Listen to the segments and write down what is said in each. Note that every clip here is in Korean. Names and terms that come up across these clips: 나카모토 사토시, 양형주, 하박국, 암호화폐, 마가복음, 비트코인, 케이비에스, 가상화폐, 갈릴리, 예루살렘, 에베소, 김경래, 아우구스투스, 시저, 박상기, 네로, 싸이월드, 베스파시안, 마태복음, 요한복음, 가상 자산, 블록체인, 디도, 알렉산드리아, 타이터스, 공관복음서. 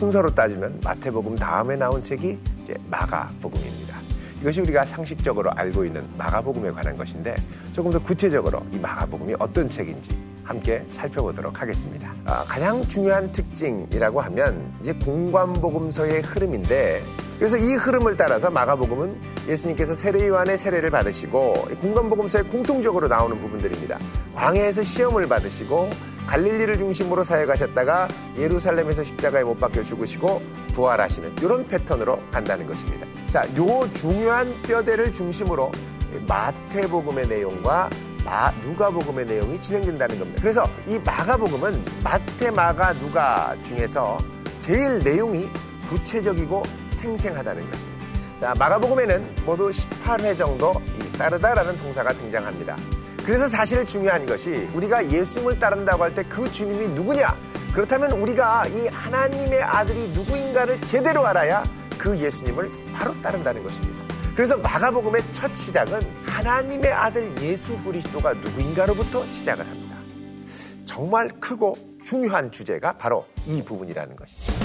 순서로 따지면 마태복음 다음에 나온 책이 이제 마가복음입니다. 이것이 우리가 상식적으로 알고 있는 마가복음에 관한 것인데 조금 더 구체적으로 이 마가복음이 어떤 책인지 함께 살펴보도록 하겠습니다. 가장 중요한 특징이라고 하면 이제 공관복음서의 흐름인데, 그래서 이 흐름을 따라서 마가복음은 예수님께서 세례요한의 세례를 받으시고 공관복음서에 공통적으로 나오는 부분들입니다. 광야에서 시험을 받으시고 갈릴리를 중심으로 사역하셨다가 예루살렘에서 십자가에 못 박혀 죽으시고 부활하시는 이런 패턴으로 간다는 것입니다. 자, 요 중요한 뼈대를 중심으로 마태복음의 내용과 누가복음의 내용이 진행된다는 겁니다. 그래서 이 마가복음은 마태, 마가, 누가 중에서 제일 내용이 구체적이고 생생하다는 것입니다. 자, 마가복음에는 모두 18회 정도 이 따르다라는 동사가 등장합니다. 그래서 사실 중요한 것이 우리가 예수님을 따른다고 할 때 그 주님이 누구냐, 그렇다면 우리가 이 하나님의 아들이 누구인가를 제대로 알아야 그 예수님을 바로 따른다는 것입니다. 그래서 마가복음의 첫 시작은 하나님의 아들 예수 그리스도가 누구인가로부터 시작을 합니다. 정말 크고 중요한 주제가 바로 이 부분이라는 것이죠.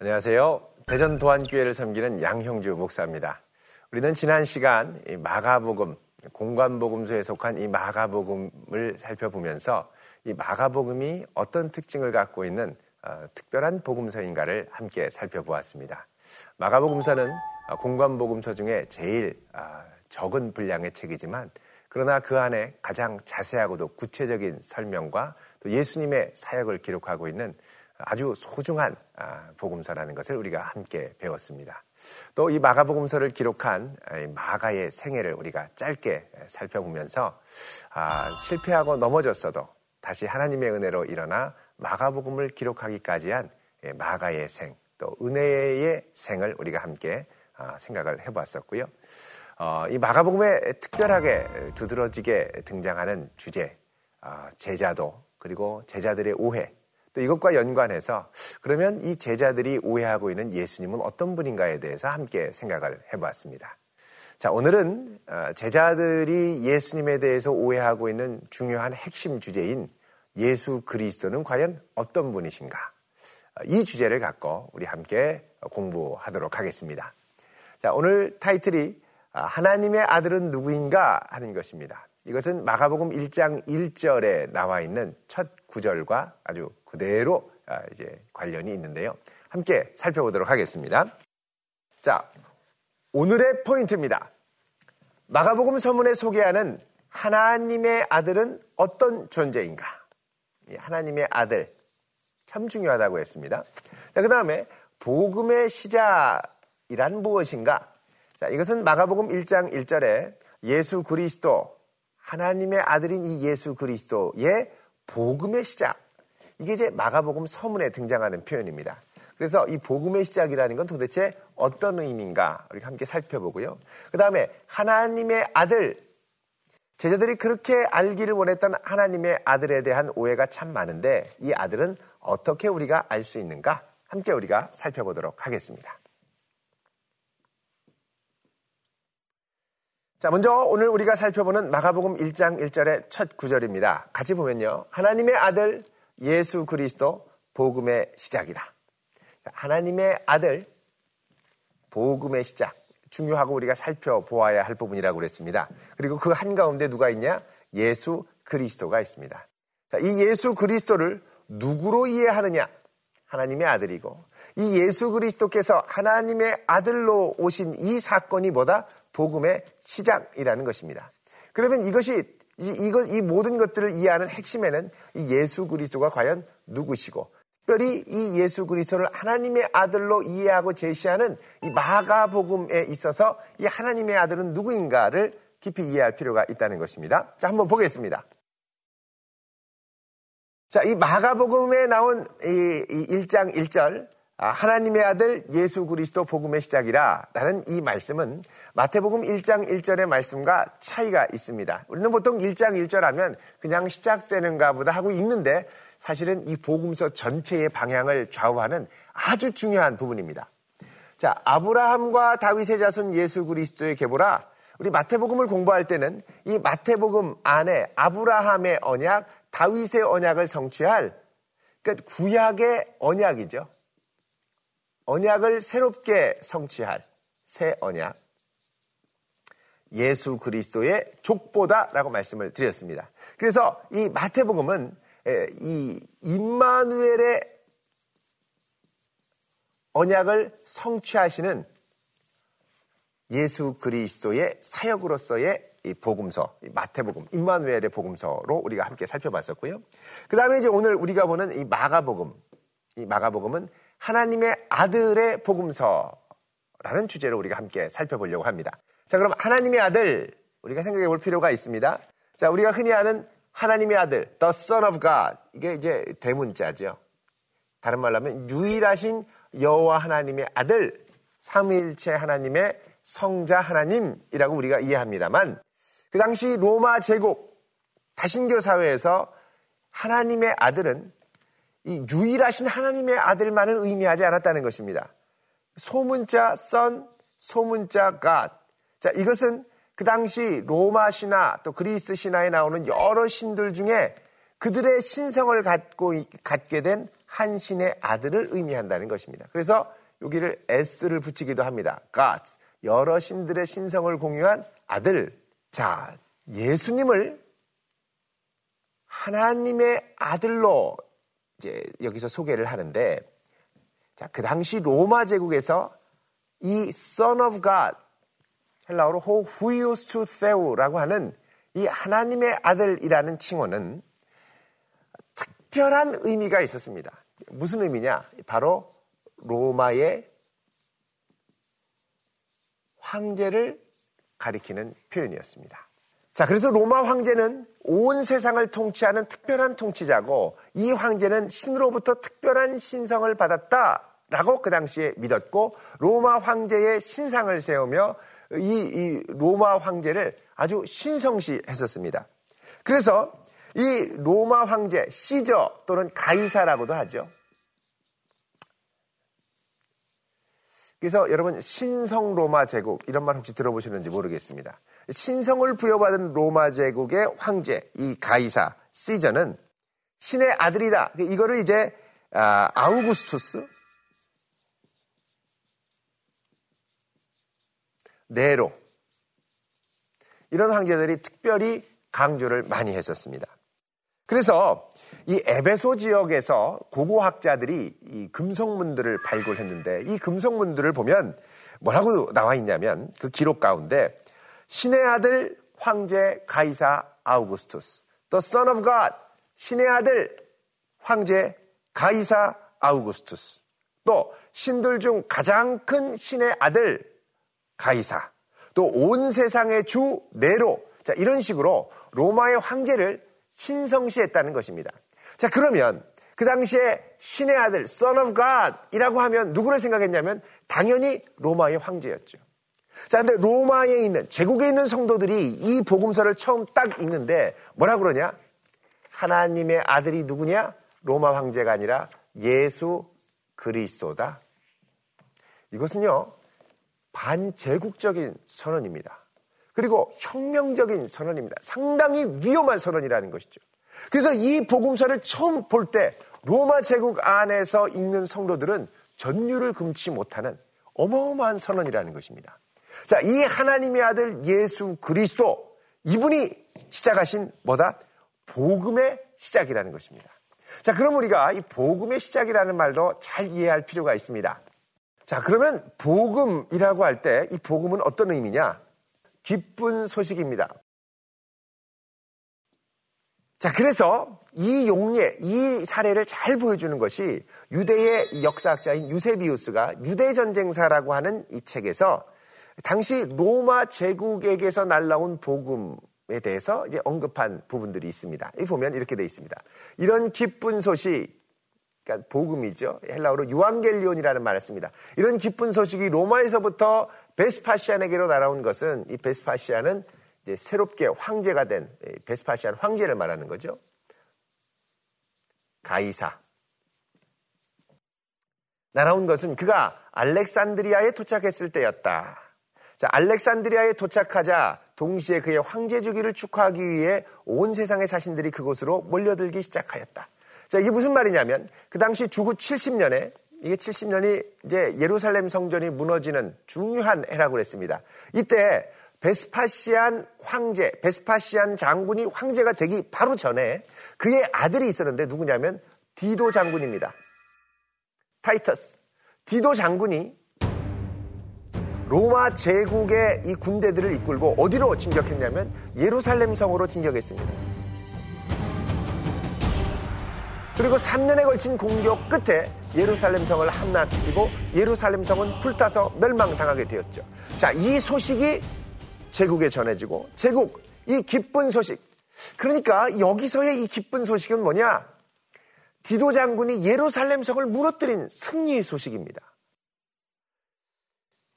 안녕하세요. 대전 도안교회를 섬기는 양형주 목사입니다. 우리는 지난 시간 마가복음, 공관복음서에 속한 이 마가복음을 살펴보면서 이 마가복음이 어떤 특징을 갖고 있는 특별한 복음서인가를 함께 살펴보았습니다. 마가복음서는 공관복음서 중에 제일 적은 분량의 책이지만, 그러나 그 안에 가장 자세하고도 구체적인 설명과 또 예수님의 사역을 기록하고 있는 아주 소중한 복음서라는 것을 우리가 함께 배웠습니다. 또 이 마가복음서를 기록한 마가의 생애를 우리가 짧게 살펴보면서 실패하고 넘어졌어도 다시 하나님의 은혜로 일어나 마가복음을 기록하기까지 한 마가의 생, 또 은혜의 생을 우리가 함께 생각을 해보았었고요. 이 마가복음에 특별하게 두드러지게 등장하는 주제, 제자도 그리고 제자들의 오해, 또 이것과 연관해서 그러면 이 제자들이 오해하고 있는 예수님은 어떤 분인가에 대해서 함께 생각을 해봤습니다. 자, 오늘은 제자들이 예수님에 대해서 오해하고 있는 중요한 핵심 주제인 예수 그리스도는 과연 어떤 분이신가? 이 주제를 갖고 우리 함께 공부하도록 하겠습니다. 자, 오늘 타이틀이 하나님의 아들은 누구인가 하는 것입니다. 이것은 마가복음 1장 1절에 나와 있는 첫 구절과 아주 그대로 이제 관련이 있는데요. 함께 살펴보도록 하겠습니다. 자, 오늘의 포인트입니다. 마가복음 서문에 소개하는 하나님의 아들은 어떤 존재인가? 하나님의 아들, 참 중요하다고 했습니다. 자, 그 다음에 복음의 시작이란 무엇인가? 자, 이것은 마가복음 1장 1절에 예수 그리스도, 하나님의 아들인 이 예수 그리스도의 복음의 시작, 이게 이제 마가복음 서문에 등장하는 표현입니다. 그래서 이 복음의 시작이라는 건 도대체 어떤 의미인가 우리 함께 살펴보고요. 그 다음에 하나님의 아들, 제자들이 그렇게 알기를 원했던 하나님의 아들에 대한 오해가 참 많은데 이 아들은 어떻게 우리가 알 수 있는가 함께 우리가 살펴보도록 하겠습니다. 자, 먼저 오늘 우리가 살펴보는 마가복음 1장 1절의 첫 구절입니다. 같이 보면요. 하나님의 아들 예수 그리스도 복음의 시작이라. 하나님의 아들, 복음의 시작. 중요하고 우리가 살펴보아야 할 부분이라고 그랬습니다. 그리고 그 한가운데 누가 있냐? 예수 그리스도가 있습니다. 이 예수 그리스도를 누구로 이해하느냐? 하나님의 아들이고, 이 예수 그리스도께서 하나님의 아들로 오신 이 사건이 뭐다? 복음의 시작이라는 것입니다. 그러면 이것이 이 모든 것들을 이해하는 핵심에는 이 예수 그리스도가 과연 누구시고, 특별히 이 예수 그리스도를 하나님의 아들로 이해하고 제시하는 이 마가복음에 있어서 이 하나님의 아들은 누구인가를 깊이 이해할 필요가 있다는 것입니다. 자, 한번 보겠습니다. 자, 이 마가복음에 나온 이 1장 1절, 하나님의 아들 예수 그리스도 복음의 시작이라 라는 이 말씀은 마태복음 1장 1절의 말씀과 차이가 있습니다. 우리는 보통 1장 1절 하면 그냥 시작되는가 보다 하고 읽는데 사실은 이 복음서 전체의 방향을 좌우하는 아주 중요한 부분입니다. 자, 아브라함과 다윗의 자손 예수 그리스도의 계보라. 우리 마태복음을 공부할 때는 이 마태복음 안에 아브라함의 언약, 다윗의 언약을 성취할, 그러니까 구약의 언약이죠. 언약을 새롭게 성취할 새 언약 예수 그리스도의 족보다라고 말씀을 드렸습니다. 그래서 이 마태복음은 이 임마누엘의 언약을 성취하시는 예수 그리스도의 사역으로서의 이 복음서, 이 마태복음, 임마누엘의 복음서로 우리가 함께 살펴봤었고요. 그 다음에 이제 오늘 우리가 보는 이 마가복음, 이 마가복음은 하나님의 아들의 복음서라는 주제로 우리가 함께 살펴보려고 합니다. 자, 그럼 하나님의 아들 우리가 생각해 볼 필요가 있습니다. 자, 우리가 흔히 아는 하나님의 아들, the Son of God, 이게 이제 대문자죠. 다른 말로 하면 유일하신 여호와 하나님의 아들, 삼위일체 하나님의 성자 하나님이라고 우리가 이해합니다만, 그 당시 로마 제국 다신교 사회에서 하나님의 아들은 이 유일하신 하나님의 아들만을 의미하지 않았다는 것입니다. 소문자 son, 소문자 God. 자, 이것은 그 당시 로마 신화 또 그리스 신화에 나오는 여러 신들 중에 그들의 신성을 갖게 된 한 신의 아들을 의미한다는 것입니다. 그래서 여기를 S를 붙이기도 합니다. God, 여러 신들의 신성을 공유한 아들. 자, 예수님을 하나님의 아들로 이제 여기서 소개를 하는데, 자, 그 당시 로마 제국에서 이 Son of God, 헬라어로 호후이오스투 세우라고 하는 이 하나님의 아들이라는 칭호는 특별한 의미가 있었습니다. 무슨 의미냐? 바로 로마의 황제를 가리키는 표현이었습니다. 자, 그래서 로마 황제는 온 세상을 통치하는 특별한 통치자고, 이 황제는 신으로부터 특별한 신성을 받았다라고 그 당시에 믿었고, 로마 황제의 신상을 세우며 이 로마 황제를 아주 신성시 했었습니다. 그래서 이 로마 황제 시저 또는 가이사라고도 하죠. 그래서 여러분, 신성 로마 제국, 이런 말 혹시 들어보셨는지 모르겠습니다. 신성을 부여받은 로마 제국의 황제 이 가이사, 시저는 신의 아들이다. 이거를 이제 아우구스투스, 네로, 이런 황제들이 특별히 강조를 많이 했었습니다. 그래서 이 에베소 지역에서 고고학자들이 이 금속문들을 발굴했는데, 이 금속문들을 보면 뭐라고 나와 있냐면 그 기록 가운데 신의 아들 황제 가이사 아우구스투스, The Son of God, 신의 아들 황제 가이사 아우구스투스, 또 신들 중 가장 큰 신의 아들 가이사, 또 온 세상의 주 네로. 자, 이런 식으로 로마의 황제를 신성시했다는 것입니다. 자, 그러면 그 당시에 신의 아들, Son of God이라고 하면 누구를 생각했냐면 당연히 로마의 황제였죠. 자, 근데 로마에 있는, 제국에 있는 성도들이 이 복음서를 처음 딱 읽는데 뭐라 그러냐? 하나님의 아들이 누구냐? 로마 황제가 아니라 예수 그리스도다. 이것은요, 반제국적인 선언입니다. 그리고 혁명적인 선언입니다. 상당히 위험한 선언이라는 것이죠. 그래서 이 복음서를 처음 볼 때 로마 제국 안에서 읽는 성도들은 전율을 금치 못하는 어마어마한 선언이라는 것입니다. 자, 이 하나님의 아들 예수 그리스도, 이분이 시작하신 뭐다? 복음의 시작이라는 것입니다. 자, 그럼 우리가 이 복음의 시작이라는 말도 잘 이해할 필요가 있습니다. 자, 그러면 복음이라고 할 때 이 복음은 어떤 의미냐? 기쁜 소식입니다. 자, 그래서 이 용례, 이 사례를 잘 보여주는 것이 유대의 역사학자인 유세비우스가 유대전쟁사라고 하는 이 책에서 당시 로마 제국에게서 날라온 복음에 대해서 이제 언급한 부분들이 있습니다. 보면 이렇게 되어 있습니다. 이런 기쁜 소식, 그러니까 복음이죠. 헬라어로 유앙겔리온이라는 말을 씁니다. 이런 기쁜 소식이 로마에서부터 베스파시안에게로 날아온 것은 이 베스파시안은 이제 새롭게 황제가 된 베스파시안 황제를 말하는 거죠. 가이사. 날아온 것은 그가 알렉산드리아에 도착했을 때였다. 자, 알렉산드리아에 도착하자 동시에 그의 황제 즉위를 축하하기 위해 온 세상의 자신들이 그곳으로 몰려들기 시작하였다. 자, 이게 무슨 말이냐면 그 당시 주후 70년에 이게 70년이 이제 예루살렘 성전이 무너지는 중요한 해라고 그랬습니다. 이때 베스파시안 황제, 베스파시안 장군이 황제가 되기 바로 전에 그의 아들이 있었는데 누구냐면 디도 장군입니다. 타이터스. 디도 장군이 로마 제국의 이 군대들을 이끌고 어디로 진격했냐면 예루살렘 성으로 진격했습니다. 그리고 3년에 걸친 공격 끝에 예루살렘 성을 함락시키고 예루살렘 성은 불타서 멸망당하게 되었죠. 자, 이 소식이 제국에 전해지고 제국, 이 기쁜 소식. 그러니까 여기서의 이 기쁜 소식은 뭐냐? 디도 장군이 예루살렘 성을 무너뜨린 승리의 소식입니다.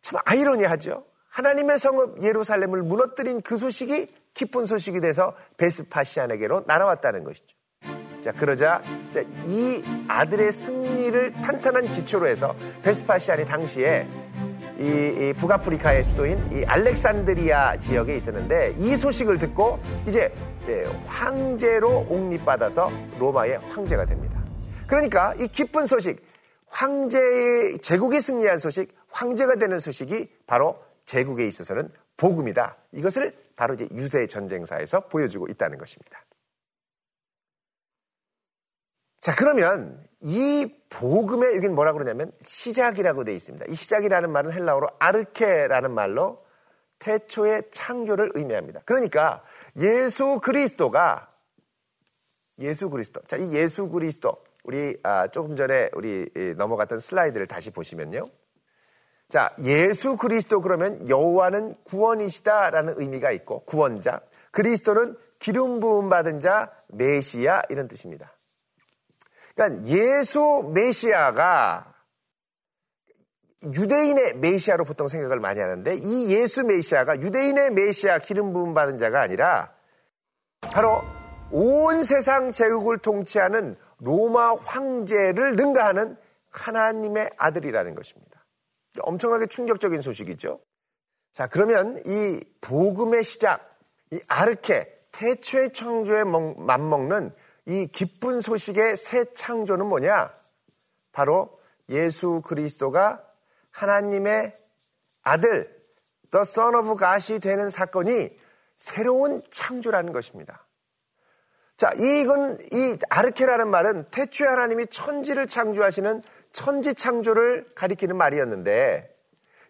참 아이러니하죠. 하나님의 성읍 예루살렘을 무너뜨린 그 소식이 기쁜 소식이 돼서 베스파시안에게로 날아왔다는 것이죠. 자, 그러자 이 아들의 승리를 탄탄한 기초로 해서 베스파시안이 당시에 이 북아프리카의 수도인 이 알렉산드리아 지역에 있었는데 이 소식을 듣고 이제 황제로 옹립받아서 로마의 황제가 됩니다. 그러니까 이 기쁜 소식, 황제의 제국이 승리한 소식, 황제가 되는 소식이 바로 제국에 있어서는 복음이다. 이것을 바로 이제 유대 전쟁사에서 보여주고 있다는 것입니다. 자, 그러면 이 복음의 여긴 뭐라고 그러냐면 시작이라고 되어 있습니다. 이 시작이라는 말은 헬라어로 아르케라는 말로 태초의 창조를 의미합니다. 그러니까 예수 그리스도. 자, 이 예수 그리스도 우리 조금 전에 우리 넘어갔던 슬라이드를 다시 보시면요. 자, 예수 그리스도 그러면 여호와는 구원이시다라는 의미가 있고 구원자, 그리스도는 기름 부음 받은 자, 메시아 이런 뜻입니다. 그러니까 예수 메시아가 유대인의 메시아로 보통 생각을 많이 하는데 이 예수 메시아가 유대인의 메시아 기름 부음 받은 자가 아니라 바로 온 세상 제국을 통치하는 로마 황제를 능가하는 하나님의 아들이라는 것입니다. 엄청나게 충격적인 소식이죠. 자, 그러면 이 복음의 시작, 이 아르케, 태초의 창조에 맞먹는 이 기쁜 소식의 새 창조는 뭐냐? 바로 예수 그리스도가 하나님의 아들, The Son of God이 되는 사건이 새로운 창조라는 것입니다. 자, 이 아르케라는 말은 태초에 하나님이 천지를 창조하시는 천지 창조를 가리키는 말이었는데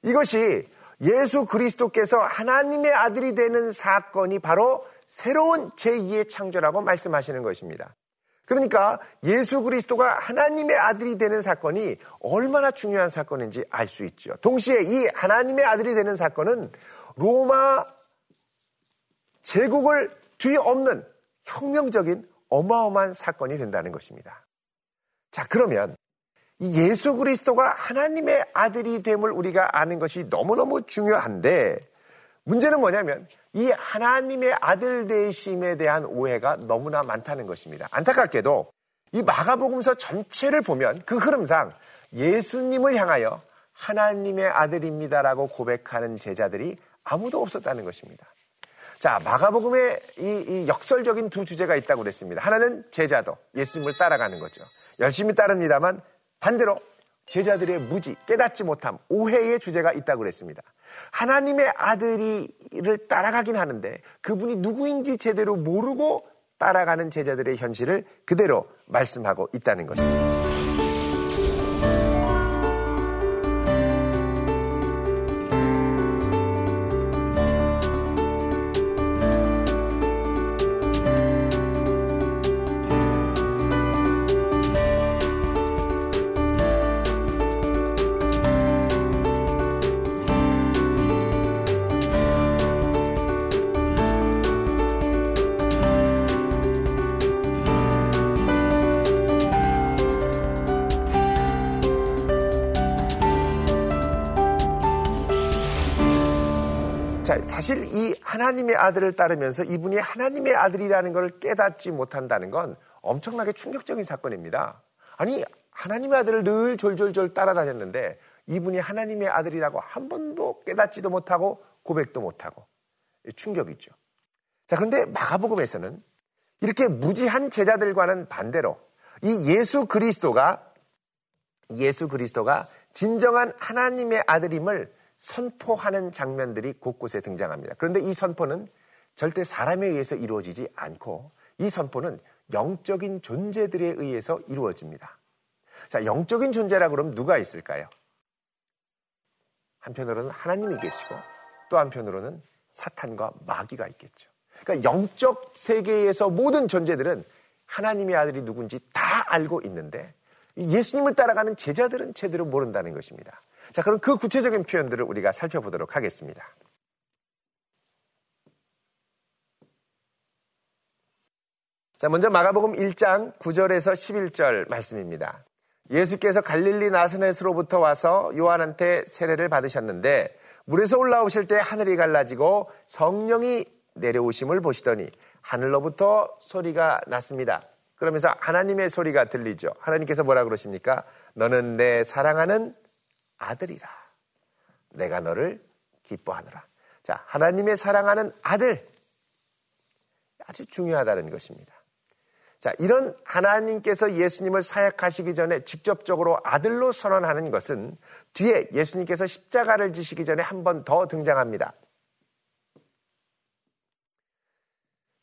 이것이 예수 그리스도께서 하나님의 아들이 되는 사건이 바로 새로운 제2의 창조라고 말씀하시는 것입니다. 그러니까 예수 그리스도가 하나님의 아들이 되는 사건이 얼마나 중요한 사건인지 알 수 있죠. 동시에 이 하나님의 아들이 되는 사건은 로마 제국을 뒤엎는 혁명적인 어마어마한 사건이 된다는 것입니다. 자, 그러면 이 예수 그리스도가 하나님의 아들이 됨을 우리가 아는 것이 너무너무 중요한데 문제는 뭐냐면 이 하나님의 아들 되심에 대한 오해가 너무나 많다는 것입니다. 안타깝게도 이 마가복음서 전체를 보면 그 흐름상 예수님을 향하여 하나님의 아들입니다라고 고백하는 제자들이 아무도 없었다는 것입니다. 자, 마가복음에 이 역설적인 두 주제가 있다고 그랬습니다. 하나는 제자도 예수님을 따라가는 거죠. 열심히 따릅니다만 반대로 제자들의 무지, 깨닫지 못함, 오해의 주제가 있다고 그랬습니다. 하나님의 아들이를 따라가긴 하는데 그분이 누구인지 제대로 모르고 따라가는 제자들의 현실을 그대로 말씀하고 있다는 것이죠. 사실 이 하나님의 아들을 따르면서 이분이 하나님의 아들이라는 걸 깨닫지 못한다는 건 엄청나게 충격적인 사건입니다. 아니, 하나님의 아들을 늘 졸졸졸 따라다녔는데 이분이 하나님의 아들이라고 한 번도 깨닫지도 못하고 고백도 못하고 충격이죠. 자, 그런데 마가복음에서는 이렇게 무지한 제자들과는 반대로 이 예수 그리스도가 진정한 하나님의 아들임을 선포하는 장면들이 곳곳에 등장합니다. 그런데 이 선포는 절대 사람에 의해서 이루어지지 않고 이 선포는 영적인 존재들에 의해서 이루어집니다. 자, 영적인 존재라 그러면 누가 있을까요? 한편으로는 하나님이 계시고 또 한편으로는 사탄과 마귀가 있겠죠. 그러니까 영적 세계에서 모든 존재들은 하나님의 아들이 누군지 다 알고 있는데 예수님을 따라가는 제자들은 제대로 모른다는 것입니다. 자, 그럼 그 구체적인 표현들을 우리가 살펴보도록 하겠습니다. 자, 먼저 마가복음 1장 9절에서 11절 말씀입니다. 예수께서 갈릴리 나사렛으로부터 와서 요한한테 세례를 받으셨는데 물에서 올라오실 때 하늘이 갈라지고 성령이 내려오심을 보시더니 하늘로부터 소리가 났습니다. 그러면서 하나님의 소리가 들리죠. 하나님께서 뭐라 그러십니까? 너는 내 사랑하는 아들이라. 내가 너를 기뻐하노라. 자, 하나님의 사랑하는 아들. 아주 중요하다는 것입니다. 자, 이런 하나님께서 예수님을 사역하시기 전에 직접적으로 아들로 선언하는 것은 뒤에 예수님께서 십자가를 지시기 전에 한 번 더 등장합니다.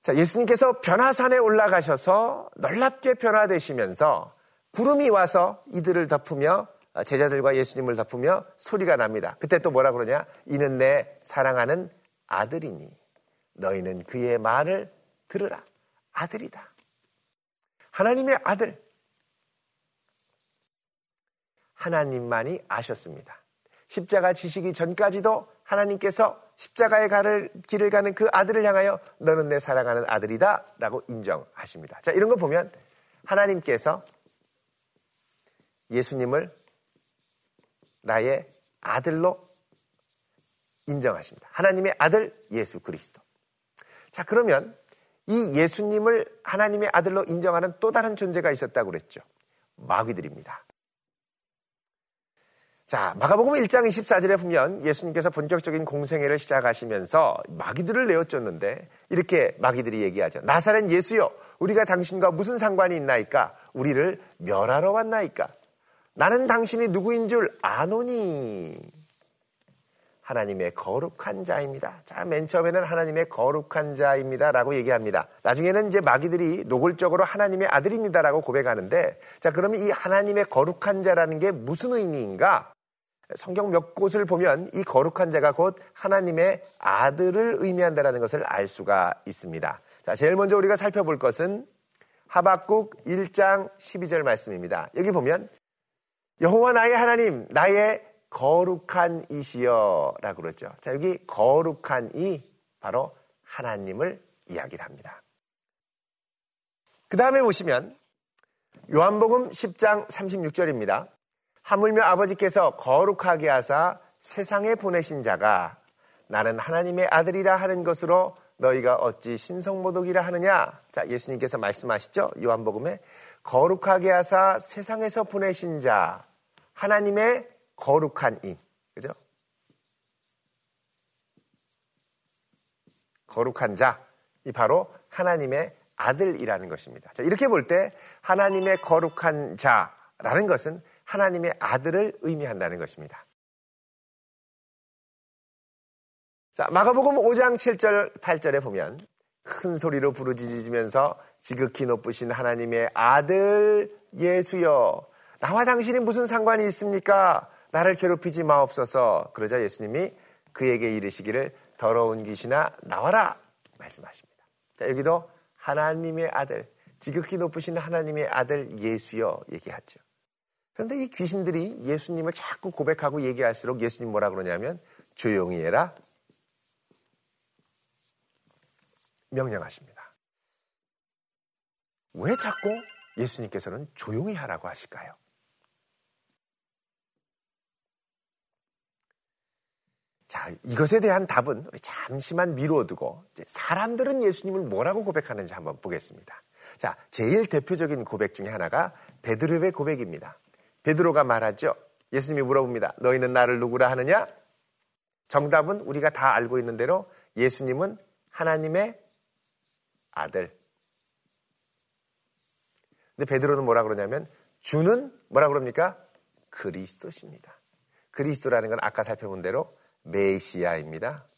자, 예수님께서 변화산에 올라가셔서 놀랍게 변화되시면서 구름이 와서 이들을 덮으며 제자들과 예수님을 덮으며 소리가 납니다. 그때 또 뭐라 그러냐? 이는 내 사랑하는 아들이니 너희는 그의 말을 들으라. 아들이다. 하나님의 아들. 하나님만이 아셨습니다. 십자가 지시기 전까지도 하나님께서 십자가의 길을 가는 그 아들을 향하여 너는 내 사랑하는 아들이다 라고 인정하십니다. 자, 이런 거 보면 하나님께서 예수님을 나의 아들로 인정하십니다. 하나님의 아들 예수 그리스도. 자, 그러면 이 예수님을 하나님의 아들로 인정하는 또 다른 존재가 있었다고 그랬죠. 마귀들입니다. 자, 마가복음 1장 24절에 보면 예수님께서 본격적인 공생애를 시작하시면서 마귀들을 내어쫓는데 이렇게 마귀들이 얘기하죠. 나사렛 예수여, 우리가 당신과 무슨 상관이 있나이까? 우리를 멸하러 왔나이까? 나는 당신이 누구인 줄 아노니. 하나님의 거룩한 자입니다. 자, 맨 처음에는 하나님의 거룩한 자입니다 라고 얘기합니다. 나중에는 이제 마귀들이 노골적으로 하나님의 아들입니다 라고 고백하는데, 자, 그러면 이 하나님의 거룩한 자라는 게 무슨 의미인가? 성경 몇 곳을 보면 이 거룩한 자가 곧 하나님의 아들을 의미한다는 것을 알 수가 있습니다. 자, 제일 먼저 우리가 살펴볼 것은 하박국 1장 12절 말씀입니다. 여기 보면 여호와 나의 하나님 나의 거룩한 이시여 라고 그러죠. 자, 여기 거룩한 이 바로 하나님을 이야기를 합니다. 그 다음에 보시면 요한복음 10장 36절입니다. 하물며 아버지께서 거룩하게 하사 세상에 보내신 자가 나는 하나님의 아들이라 하는 것으로 너희가 어찌 신성모독이라 하느냐. 자, 예수님께서 말씀하시죠. 요한복음에 거룩하게 하사 세상에서 보내신 자, 하나님의 거룩한 이. 그죠? 거룩한 자, 이 바로 하나님의 아들이라는 것입니다. 자, 이렇게 볼 때 하나님의 거룩한 자라는 것은 하나님의 아들을 의미한다는 것입니다. 자, 마가복음 5장 7절 8절에 보면 큰 소리로 부르짖으면서 지극히 높으신 하나님의 아들 예수여 나와 당신이 무슨 상관이 있습니까? 나를 괴롭히지 마옵소서. 그러자 예수님이 그에게 이르시기를 더러운 귀신아 나와라 말씀하십니다. 자, 여기도 하나님의 아들, 지극히 높으신 하나님의 아들 예수여 얘기하죠. 그런데 이 귀신들이 예수님을 자꾸 고백하고 얘기할수록 예수님 뭐라 그러냐면 조용히 해라 명령하십니다. 왜 자꾸 예수님께서는 조용히 하라고 하실까요? 자, 자, 이것에 대한 답은 우리 잠시만 미뤄두고 이제 사람들은 예수님을 뭐라고 고백하는지 한번 보겠습니다. 자, 제일 대표적인 고백 중에 하나가 베드로의 고백입니다. 베드로가 말하죠. 예수님이 물어봅니다. 너희는 나를 누구라 하느냐? 정답은 우리가 다 알고 있는 대로 예수님은 하나님의 아들. 근데 베드로는 뭐라 그러냐면 주는 뭐라 그럽니까? 그리스도십니다. 그리스도라는 건 아까 살펴본 대로 메시아입니다.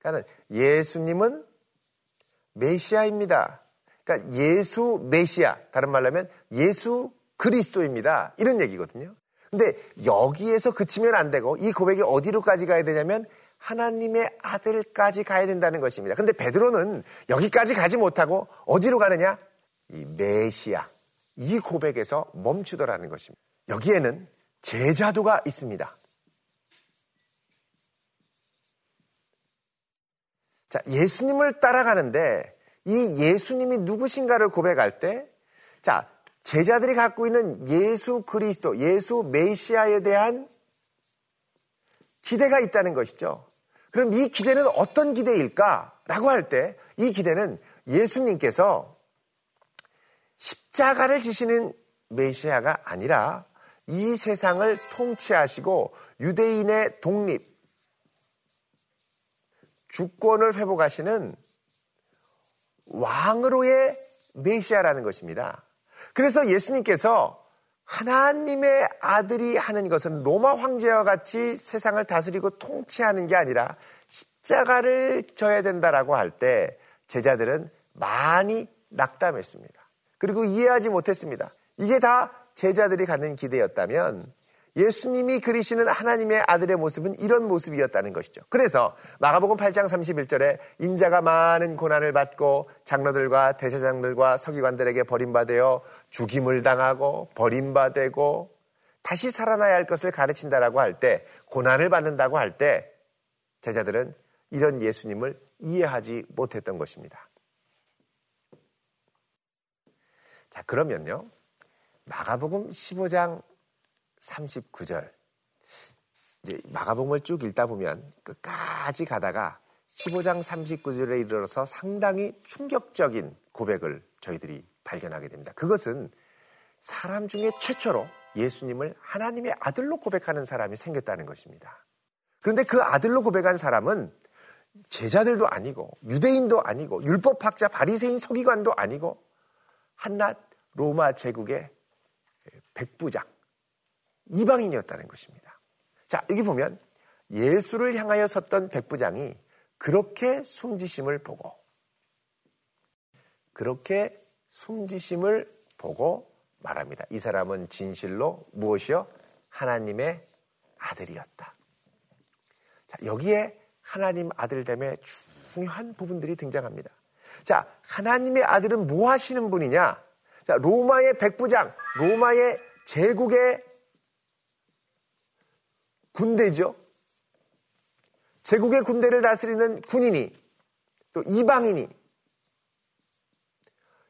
그러니까 예수님은 메시아입니다. 그러니까 예수 메시아, 다른 말로 하면 예수 그리스도입니다. 이런 얘기거든요. 근데 여기에서 그치면 안 되고 이 고백이 어디로까지 가야 되냐면 하나님의 아들까지 가야 된다는 것입니다. 근데 베드로는 여기까지 가지 못하고 어디로 가느냐? 이 메시아, 이 고백에서 멈추더라는 것입니다. 여기에는 제자도가 있습니다. 자, 예수님을 따라가는데 이 예수님이 누구신가를 고백할 때, 자, 제자들이 갖고 있는 예수 그리스도, 예수 메시아에 대한 기대가 있다는 것이죠. 그럼 이 기대는 어떤 기대일까라고 할 때 이 기대는 예수님께서 십자가를 지시는 메시아가 아니라 이 세상을 통치하시고 유대인의 독립, 주권을 회복하시는 왕으로의 메시아라는 것입니다. 그래서 예수님께서 하나님의 아들이 하는 것은 로마 황제와 같이 세상을 다스리고 통치하는 게 아니라 십자가를 져야 된다라고 할 때 제자들은 많이 낙담했습니다. 그리고 이해하지 못했습니다. 이게 다 제자들이 갖는 기대였다면 예수님이 그리시는 하나님의 아들의 모습은 이런 모습이었다는 것이죠. 그래서 마가복음 8장 31절에 인자가 많은 고난을 받고 장로들과 대제사장들과 서기관들에게 버림받아 죽임을 당하고 버림받고 다시 살아나야 할 것을 가르친다라고 할 때, 고난을 받는다고 할 때 제자들은 이런 예수님을 이해하지 못했던 것입니다. 자, 그러면요. 마가복음 15장 39절, 이제 마가복음을 쭉 읽다 보면 끝까지 가다가 15장 39절에 이르러서 상당히 충격적인 고백을 저희들이 발견하게 됩니다. 그것은 사람 중에 최초로 예수님을 하나님의 아들로 고백하는 사람이 생겼다는 것입니다. 그런데 그 아들로 고백한 사람은 제자들도 아니고 유대인도 아니고 율법학자 바리새인 서기관도 아니고 한낱 로마 제국의 백부장, 이방인이었다는 것입니다. 자, 여기 보면 예수를 향하여 섰던 백부장이 그렇게 숨지심을 보고 말합니다. 이 사람은 진실로 무엇이요? 하나님의 아들이었다. 자, 여기에 하나님 아들됨의 중요한 부분들이 등장합니다. 자, 하나님의 아들은 뭐 하시는 분이냐? 자, 로마의 백부장, 로마의 제국의 군대죠. 제국의 군대를 다스리는 군인이, 또 이방인이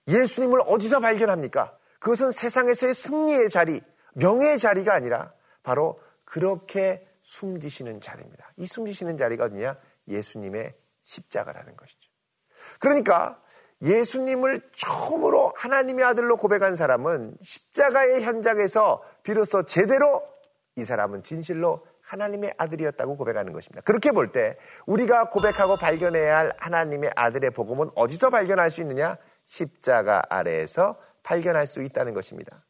예수님을 어디서 발견합니까? 그것은 세상에서의 승리의 자리, 명예의 자리가 아니라 바로 그렇게 숨지시는 자리입니다. 이 숨지시는 자리가 어디냐? 예수님의 십자가라는 것이죠. 그러니까 예수님을 처음으로 하나님의 아들로 고백한 사람은 십자가의 현장에서 비로소 제대로 이 사람은 진실로 하나님의 아들이었다고 고백하는 것입니다. 그렇게 볼 때 우리가 고백하고 발견해야 할 하나님의 아들의 복음은 어디서 발견할 수 있느냐? 십자가 아래에서 발견할 수 있다는 것입니다.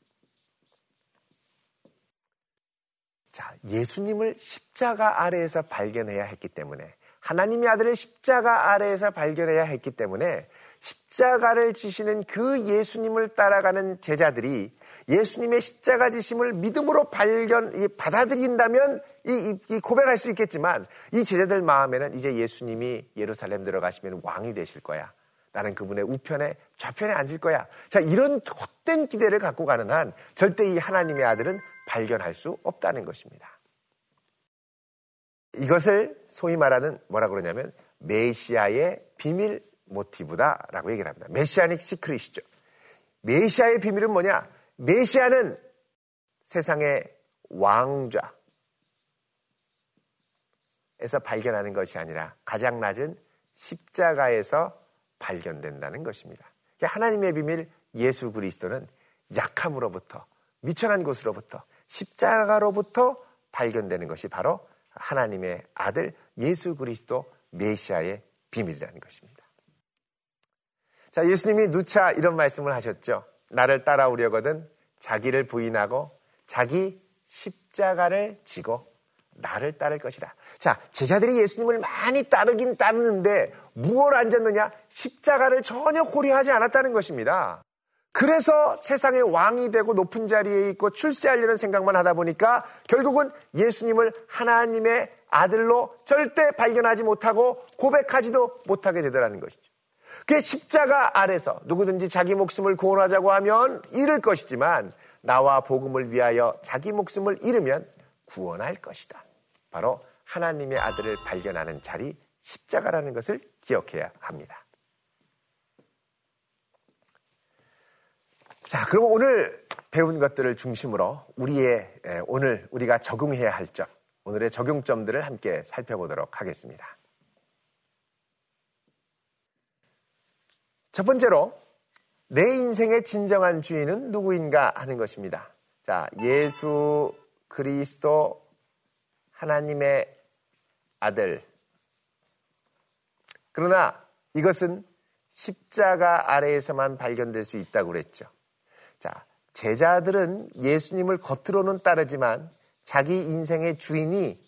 자, 예수님을 십자가 아래에서 발견해야 했기 때문에, 하나님의 아들을 십자가 아래에서 발견해야 했기 때문에 십자가를 지시는 그 예수님을 따라가는 제자들이 예수님의 십자가 지심을 믿음으로 받아들인다면 이 고백할 수 있겠지만, 이 제자들 마음에는 이제 예수님이 예루살렘 들어가시면 왕이 되실 거야, 나는 그분의 우편에 좌편에 앉을 거야, 자, 이런 헛된 기대를 갖고 가는 한 절대 이 하나님의 아들은 발견할 수 없다는 것입니다. 이것을 소위 말하는 뭐라 그러냐면 메시아의 비밀 모티브다라고 얘기를 합니다. 메시아닉 시크릿이죠. 메시아의 비밀은 뭐냐? 메시아는 세상의 왕자, 에서 발견하는 것이 아니라 가장 낮은 십자가에서 발견된다는 것입니다. 하나님의 비밀 예수 그리스도는 약함으로부터, 미천한 곳으로부터, 십자가로부터 발견되는 것이 바로 하나님의 아들 예수 그리스도 메시아의 비밀이라는 것입니다. 자, 예수님이 누차 이런 말씀을 하셨죠. 나를 따라오려거든 자기를 부인하고 자기 십자가를 지고 나를 따를 것이라. 자, 제자들이 예수님을 많이 따르긴 따르는데 무엇을 앉았느냐? 십자가를 전혀 고려하지 않았다는 것입니다. 그래서 세상의 왕이 되고 높은 자리에 있고 출세하려는 생각만 하다 보니까 결국은 예수님을 하나님의 아들로 절대 발견하지 못하고 고백하지도 못하게 되더라는 것이죠. 그게 십자가 아래서 누구든지 자기 목숨을 구원하자고 하면 잃을 것이지만 나와 복음을 위하여 자기 목숨을 잃으면 구원할 것이다. 바로 하나님의 아들을 발견하는 자리, 십자가라는 것을 기억해야 합니다. 자, 그럼 오늘 배운 것들을 중심으로 오늘 우리가 적용해야 할 점, 오늘의 적용점들을 함께 살펴보도록 하겠습니다. 첫 번째로 내 인생의 진정한 주인은 누구인가 하는 것입니다. 자, 예수 그리스도 하나님의 아들. 그러나 이것은 십자가 아래에서만 발견될 수 있다고 그랬죠. 자, 제자들은 예수님을 겉으로는 따르지만 자기 인생의 주인이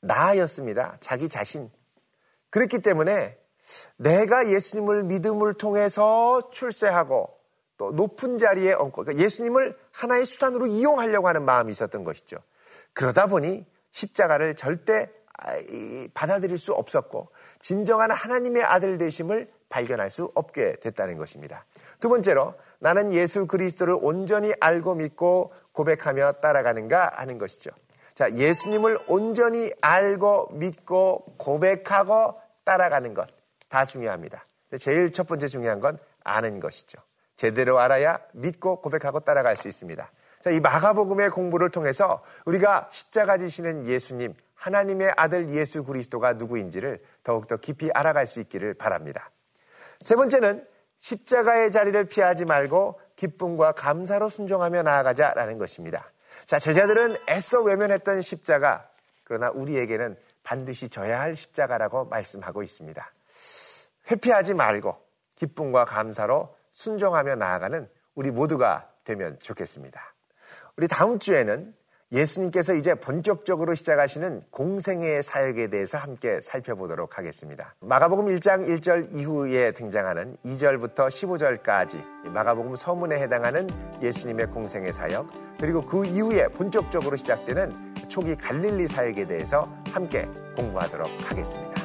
나였습니다. 자기 자신. 그렇기 때문에 내가 예수님을 믿음을 통해서 출세하고 또 높은 자리에 얹고, 그러니까 예수님을 하나의 수단으로 이용하려고 하는 마음이 있었던 것이죠. 그러다 보니 십자가를 절대 받아들일 수 없었고 진정한 하나님의 아들 되심을 발견할 수 없게 됐다는 것입니다. 두 번째로 나는 예수 그리스도를 온전히 알고 믿고 고백하며 따라가는가 하는 것이죠. 자, 예수님을 온전히 알고 믿고 고백하고 따라가는 것 다 중요합니다. 제일 첫 번째 중요한 건 아는 것이죠. 제대로 알아야 믿고 고백하고 따라갈 수 있습니다. 자, 이 마가복음의 공부를 통해서 우리가 십자가 지시는 예수님, 하나님의 아들 예수 그리스도가 누구인지를 더욱더 깊이 알아갈 수 있기를 바랍니다. 세 번째는 십자가의 자리를 피하지 말고 기쁨과 감사로 순종하며 나아가자라는 것입니다. 자, 제자들은 애써 외면했던 십자가, 그러나 우리에게는 반드시 져야 할 십자가라고 말씀하고 있습니다. 회피하지 말고 기쁨과 감사로 순종하며 나아가는 우리 모두가 되면 좋겠습니다. 우리 다음 주에는 예수님께서 이제 본격적으로 시작하시는 공생애의 사역에 대해서 함께 살펴보도록 하겠습니다. 마가복음 1장 1절 이후에 등장하는 2절부터 15절까지 마가복음 서문에 해당하는 예수님의 공생애 사역, 그리고 그 이후에 본격적으로 시작되는 초기 갈릴리 사역에 대해서 함께 공부하도록 하겠습니다.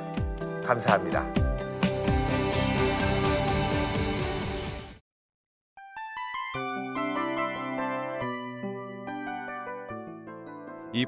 감사합니다. 이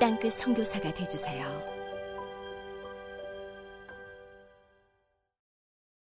땅끝 선교사가 되어주세요.